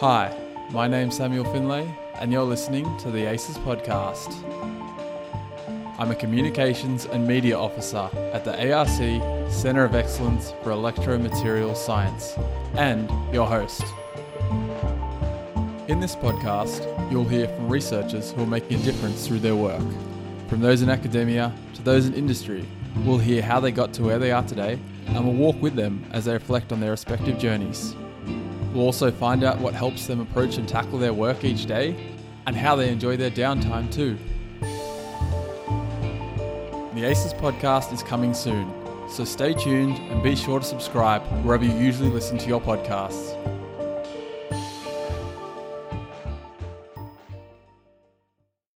Hi, my name's Samuel Finlay, and you're listening to the ACES podcast. I'm a Communications and Media Officer at the ARC Centre of Excellence for Electromaterials Science, and your host. In this podcast, you'll hear from researchers who are making a difference through their work. From those in academia to those in industry, we'll hear how they got to where they are today, and we'll walk with them as they reflect on their respective journeys. We'll also find out what helps them approach and tackle their work each day, and how they enjoy their downtime too. The ACES podcast is coming soon, so stay tuned and be sure to subscribe wherever you usually listen to your podcasts.